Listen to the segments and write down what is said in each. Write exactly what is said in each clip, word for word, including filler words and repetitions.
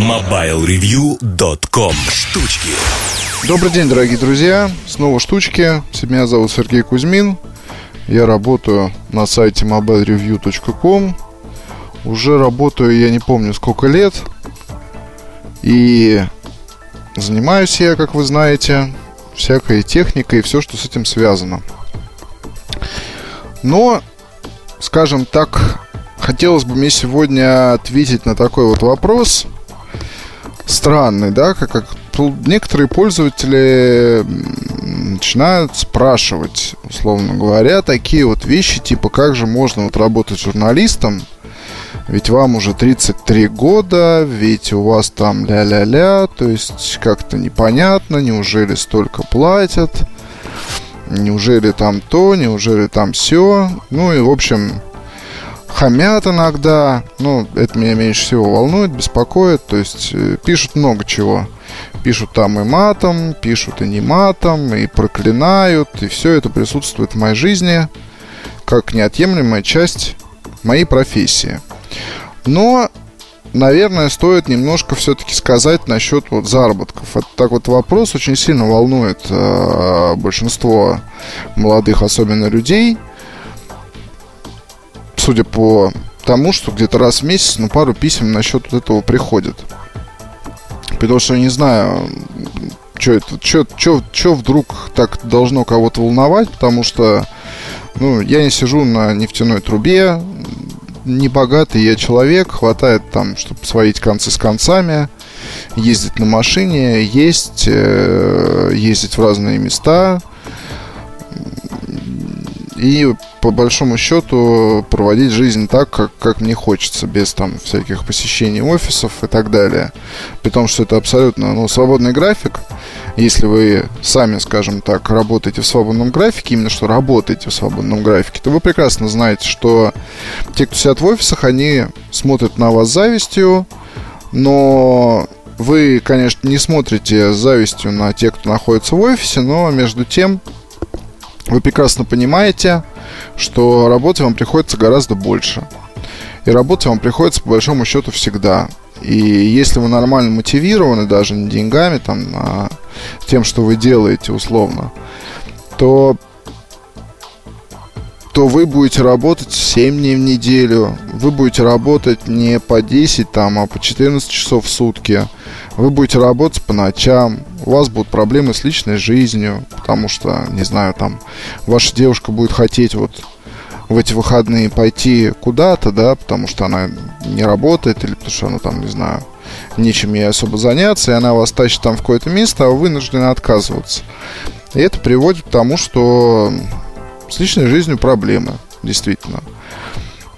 мобайл ревью точка ком. Штучки. Добрый день, дорогие друзья. Снова штучки. Меня зовут Сергей Кузьмин. Я работаю на сайте мобайл ревью точка ком. Уже работаю, я не помню, сколько лет. И занимаюсь я, как вы знаете, всякой техникой и все, что с этим связано. Но, скажем так, хотелось бы мне сегодня ответить на такой вот вопрос. Странный, да, как, как некоторые пользователи начинают спрашивать, условно говоря, такие вот вещи, типа, как же можно вот работать журналистом, ведь вам уже тридцать три года, ведь у вас там ля-ля-ля, то есть как-то непонятно, неужели столько платят, неужели там то, неужели там все, ну и в общем... Хамят иногда, ну, это меня меньше всего волнует, беспокоит, то есть пишут много чего. Пишут там и матом, пишут и не матом, и проклинают, и все это присутствует в моей жизни как неотъемлемая часть моей профессии. Но, наверное, стоит немножко все-таки сказать насчет вот заработков. Это так вот вопрос очень сильно волнует э, большинство молодых, особенно людей. Судя по тому, что где-то раз в месяц, ну, пару писем насчет вот этого приходит. Потому что я не знаю, что это, что, что, что вдруг так должно кого-то волновать, потому что, ну, я не сижу на нефтяной трубе, не богатый я человек, хватает там, чтобы сводить концы с концами, ездить на машине, есть, ездить в разные места. И, по большому счету, проводить жизнь так, как, как мне хочется, без там всяких посещений офисов и так далее. При том, что это абсолютно, ну, свободный график. Если вы сами, скажем так, работаете в свободном графике, именно что работаете в свободном графике, то вы прекрасно знаете, что те, кто сидят в офисах, они смотрят на вас с завистью, но... Вы, конечно, не смотрите с завистью на тех, кто находится в офисе, но между тем... Вы прекрасно понимаете, что работать вам приходится гораздо больше. И работать вам приходится, по большому счету, всегда. И если вы нормально мотивированы, даже не деньгами, там, а тем, что вы делаете, условно, то, то вы будете работать семь дней в неделю. Вы будете работать не по десять, там, а по четырнадцать часов в сутки. Вы будете работать по ночам. У вас будут проблемы с личной жизнью, потому что, не знаю, там, ваша девушка будет хотеть вот в эти выходные пойти куда-то, да, потому что она не работает или потому что она там, не знаю, нечем ей особо заняться, и она вас тащит там в какое-то место, а вы вынуждены отказываться. И это приводит к тому, что с личной жизнью проблемы, действительно.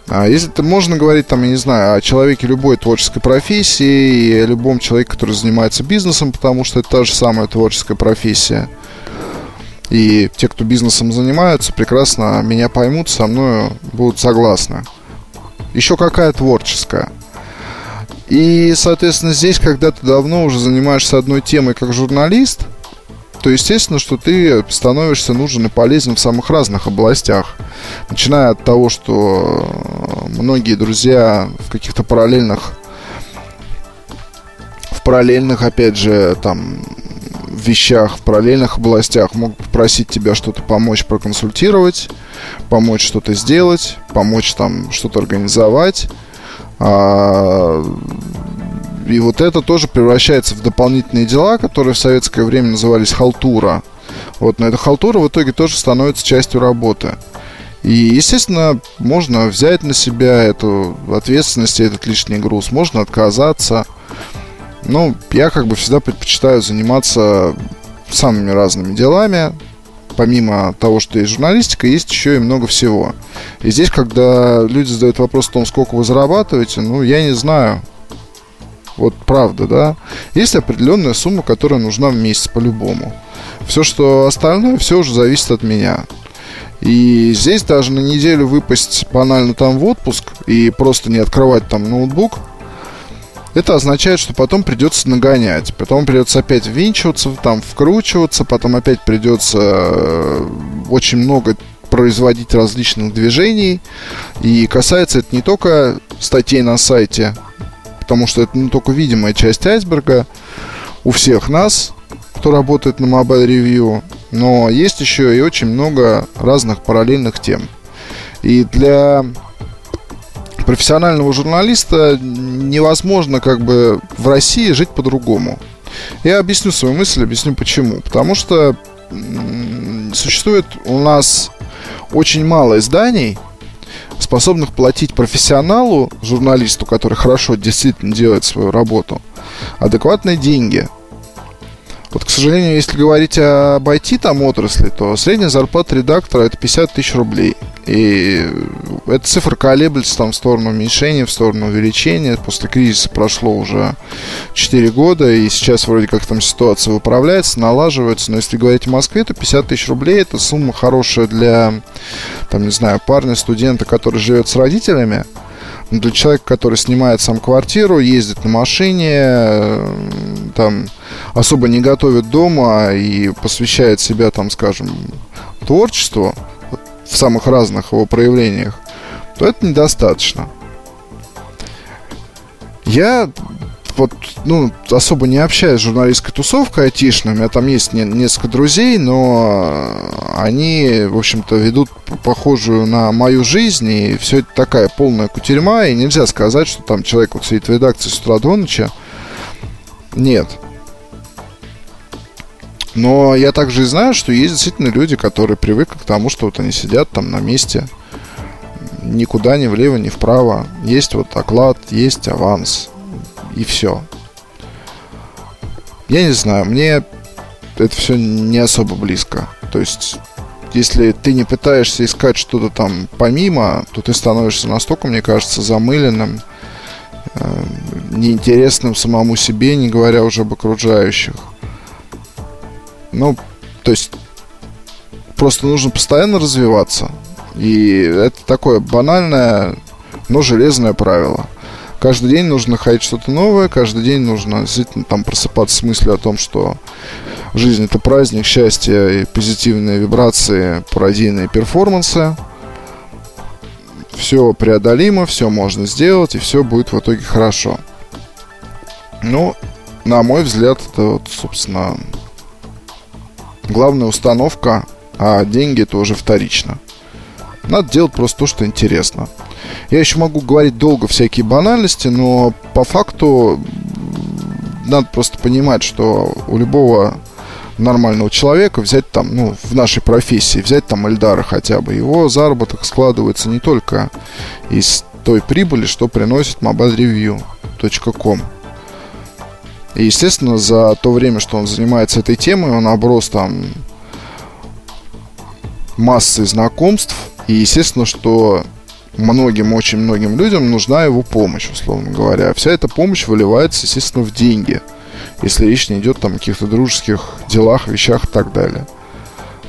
Если это можно говорить, там, я не знаю, о человеке любой творческой профессии и о любом человеке, который занимается бизнесом, потому что это та же самая творческая профессия. И те, кто бизнесом занимаются, прекрасно меня поймут, со мной будут согласны. Еще какая творческая. И, соответственно, здесь, когда ты давно уже занимаешься одной темой как журналист, то, естественно, что ты становишься нужен и полезен в самых разных областях. Начиная от того, что многие друзья в каких-то параллельных, в параллельных, опять же, там, вещах, в параллельных областях могут попросить тебя что-то помочь, проконсультировать, помочь что-то сделать, помочь там что-то организовать. И вот это тоже превращается в дополнительные дела, которые в советское время назывались халтура. Вот, но эта халтура в итоге тоже становится частью работы. И, естественно, можно взять на себя эту ответственность, этот лишний груз, можно отказаться. Ну, я как бы всегда предпочитаю заниматься самыми разными делами. Помимо того, что есть журналистика, есть еще и много всего. И здесь, когда люди задают вопрос о том, сколько вы зарабатываете, ну, я не знаю. Вот правда, да? Есть определенная сумма, которая нужна в месяц по-любому. Все, что остальное, все уже зависит от меня. И здесь даже на неделю выпасть банально там в отпуск и просто не открывать там ноутбук, это означает, что потом придется нагонять. Потом придется опять ввинчиваться, там вкручиваться, потом опять придется очень много производить различных движений. И касается это не только статей на сайте, потому что это, ну, только видимая часть айсберга у всех нас, кто работает на Mobile Review, но есть еще и очень много разных параллельных тем. И для профессионального журналиста невозможно как бы в России жить по-другому. Я объясню свою мысль, объясню почему. Потому что существует у нас очень мало изданий, способных платить профессионалу, журналисту, который хорошо действительно делает свою работу, адекватные деньги. Вот, к сожалению, если говорить об ай ти там отрасли, то средняя зарплата редактора — это пятьдесят тысяч рублей. И эта цифра колеблется там в сторону уменьшения, в сторону увеличения. После кризиса прошло уже четыре года, и сейчас вроде как там ситуация выправляется, налаживается. Но если говорить о Москве, то пятьдесят тысяч рублей — это сумма хорошая для, там, не знаю, парня, студента, который живет с родителями. Но для человека, который снимает сам квартиру, ездит на машине, там, особо не готовит дома и посвящает себя, там, скажем, творчеству в самых разных его проявлениях, то это недостаточно. Я вот, ну, особо не общаюсь с журналистской тусовкой айтишной. У меня там есть не, несколько друзей, но они, в общем-то, ведут похожую на мою жизнь, и все это такая полная кутерьма, и нельзя сказать, что там человек вот сидит в редакции с утра до ночи. Нет. Но я также и знаю, что есть действительно люди, которые привыкли к тому, что вот они сидят там на месте, никуда ни влево, ни вправо. Есть вот оклад, есть аванс, и все. Я не знаю, мне это все не особо близко. То есть, если ты не пытаешься искать что-то там помимо, то ты становишься настолько, мне кажется, замыленным, неинтересным самому себе, не говоря уже об окружающих. Ну, то есть, просто нужно постоянно развиваться. И это такое банальное, но железное правило. Каждый день нужно находить что-то новое. Каждый день нужно действительно там просыпаться с мыслью о том, что жизнь — это праздник, счастье и позитивные вибрации, пародийные перформансы. Все преодолимо, все можно сделать, и все будет в итоге хорошо. Ну, на мой взгляд, это вот, собственно... главная установка, а деньги — это уже вторично. Надо делать просто то, что интересно. Я еще могу говорить долго всякие банальности, но по факту надо просто понимать, что у любого нормального человека, взять там, ну, в нашей профессии, взять там Эльдара хотя бы, его заработок складывается не только из той прибыли, что приносит мобайл ревью точка ком. И, естественно, за то время, что он занимается этой темой, он оброс там массой знакомств. И, естественно, что многим, очень многим людям нужна его помощь, условно говоря. Вся эта помощь выливается, естественно, в деньги, если речь не идет там о каких-то дружеских делах, вещах и так далее.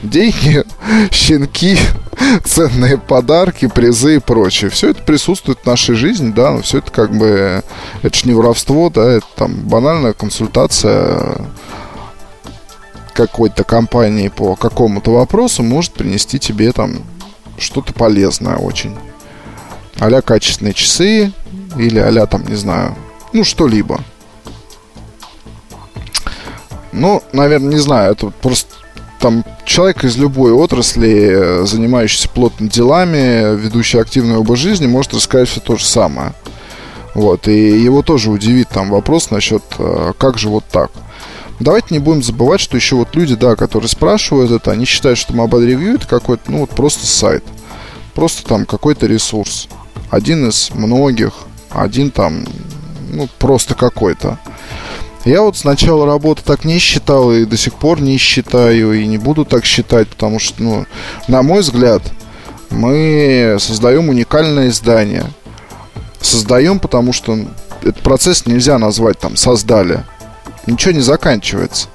Деньги, щенки, ценные подарки, призы и прочее. Все это присутствует в нашей жизни, да, но все это как бы... это же не воровство, да, это там банальная консультация какой-то компании по какому-то вопросу может принести тебе там что-то полезное очень. А-ля качественные часы или а-ля там, не знаю, ну что-либо. Ну, наверное, не знаю, это просто... там человек из любой отрасли, занимающийся плотно делами, ведущий активный образ жизни, может рассказать все то же самое. Вот. И его тоже удивит там вопрос насчет «как же вот так?». Давайте не будем забывать, что еще вот люди, да, которые спрашивают это, они считают, что Mobile Review — это какой-то, ну, вот просто сайт. Просто там какой-то ресурс. Один из многих. Один там, ну, просто какой-то. Я вот с начала работы так не считал и до сих пор не считаю, и не буду так считать, потому что, ну, на мой взгляд, мы создаем уникальное издание. Создаем, потому что этот процесс нельзя назвать там «создали». Ничего не заканчивается.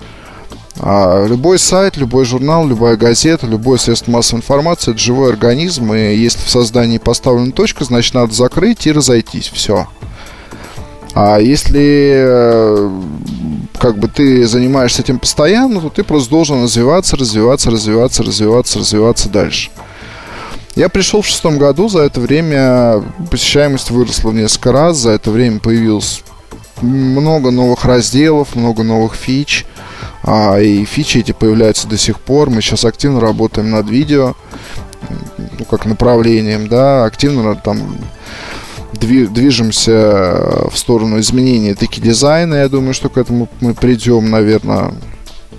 А любой сайт, любой журнал, любая газета, любое средство массовой информации — это живой организм, и если в создании поставлена точка, значит, надо закрыть и разойтись. Все. А если как бы ты занимаешься этим постоянно, то ты просто должен развиваться, развиваться, развиваться, развиваться, развиваться дальше. Я пришел в шестом году, за это время посещаемость выросла в несколько раз, за это время появилось много новых разделов, много новых фич, а, и фичи эти появляются до сих пор. Мы сейчас активно работаем над видео, ну, как направлением, да, активно там движемся в сторону изменения таки дизайна. Я думаю, что к этому мы придем, наверное,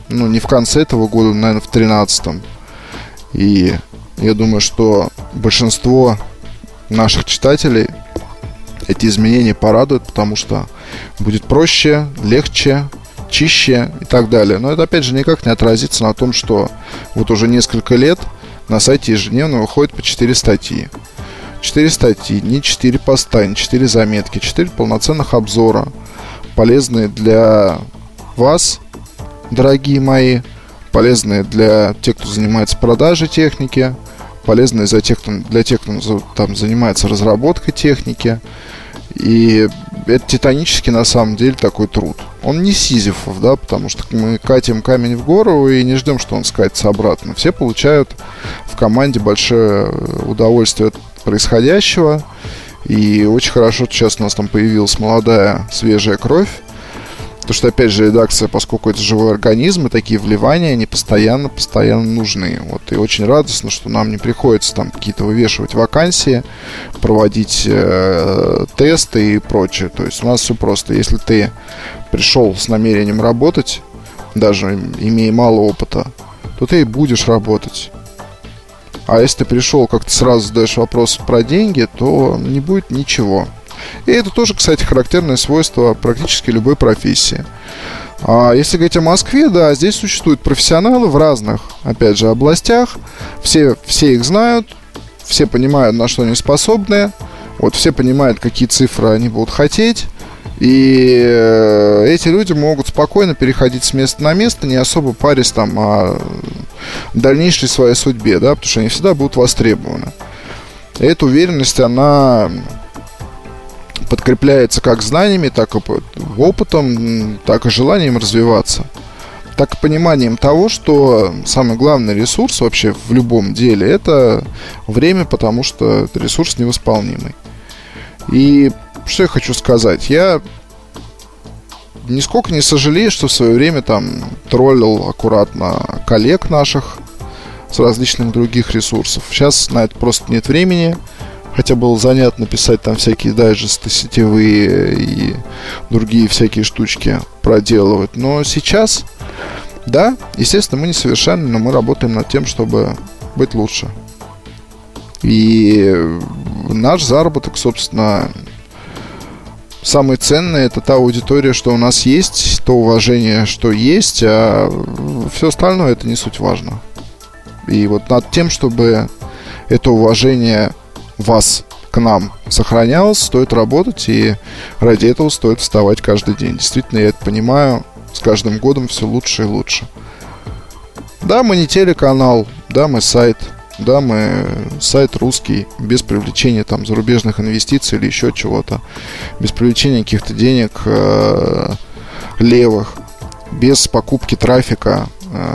ну, не в конце этого года, наверное, в тринадцатом. И я думаю, что большинство наших читателей эти изменения порадуют, потому что будет проще, легче, чище и так далее. Но это, опять же, никак не отразится на том, что вот уже несколько лет на сайте ежедневно выходит по четыре статьи. четыре статьи, не четыре поста, не четыре заметки, четыре полноценных обзора, полезные для вас, дорогие мои, полезные для тех, кто занимается продажей техники, полезные за тех, кто, для тех, кто там занимается разработкой техники. И это титанический, на самом деле, такой труд. Он не сизифов, да, потому что мы катим камень в гору и не ждем, что он скатится обратно. Все получают в команде большое удовольствие от происходящего. И очень хорошо, что сейчас у нас там появилась молодая, свежая кровь. Потому что, опять же, редакция, поскольку это живой организм, и такие вливания, они постоянно, постоянно нужны. Вот. И очень радостно, что нам не приходится там какие-то вывешивать вакансии, проводить э, тесты и прочее. То есть у нас все просто. Если ты пришел с намерением работать, даже имея мало опыта, то ты и будешь работать. А если ты пришел, как ты сразу задаешь вопрос про деньги, то не будет ничего. И это тоже, кстати, характерное свойство практически любой профессии. А если говорить о Москве, да, здесь существуют профессионалы в разных, опять же, областях. Все, все их знают, все понимают, на что они способны. Вот, все понимают, какие цифры они будут хотеть. И эти люди могут спокойно переходить с места на место, не особо парясь там о дальнейшей своей судьбе, да, потому что они всегда будут востребованы. И эта уверенность, она подкрепляется как знаниями, так и опытом, так и желанием развиваться, так и пониманием того, что самый главный ресурс вообще в любом деле — это время, потому что это ресурс невосполнимый. И что я хочу сказать? Я нисколько не сожалею, что в свое время там троллил аккуратно коллег наших с различных других ресурсов. Сейчас на это просто нет времени. Хотя было занятно писать там всякие дайджесты сетевые и другие всякие штучки проделывать. Но сейчас, да, естественно, мы несовершенны, но мы работаем над тем, чтобы быть лучше. И наш заработок, собственно, самое ценное — это та аудитория, что у нас есть, то уважение, что есть, а все остальное — это не суть важно. И вот над тем, чтобы это уважение вас к нам сохранялось, стоит работать, и ради этого стоит вставать каждый день. Действительно, я это понимаю, с каждым годом все лучше и лучше. Да, мы не телеканал, да, мы сайт, да, мы сайт русский, без привлечения там зарубежных инвестиций или еще чего-то, без привлечения каких-то денег э-э, левых, без покупки трафика.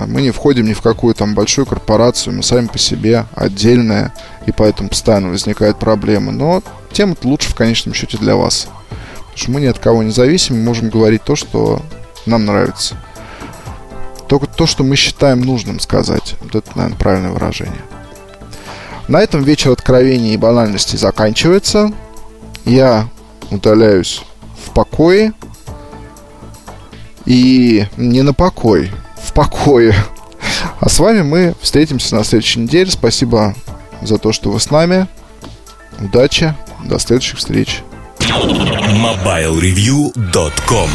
Мы не входим ни в какую там большую корпорацию, мы сами по себе отдельная, и поэтому постоянно возникают проблемы. Но тема-то лучше в конечном счете для вас, потому что мы ни от кого не зависим, мы можем говорить то, что нам нравится. Только то, что мы считаем нужным сказать. Вот это, наверное, правильное выражение. На этом вечер откровений и банальностей заканчивается. Я удаляюсь в покое. И не на покой, в покое. А с вами мы встретимся на следующей неделе. Спасибо за то, что вы с нами. Удачи. До следующих встреч. мобайл ревью точка ком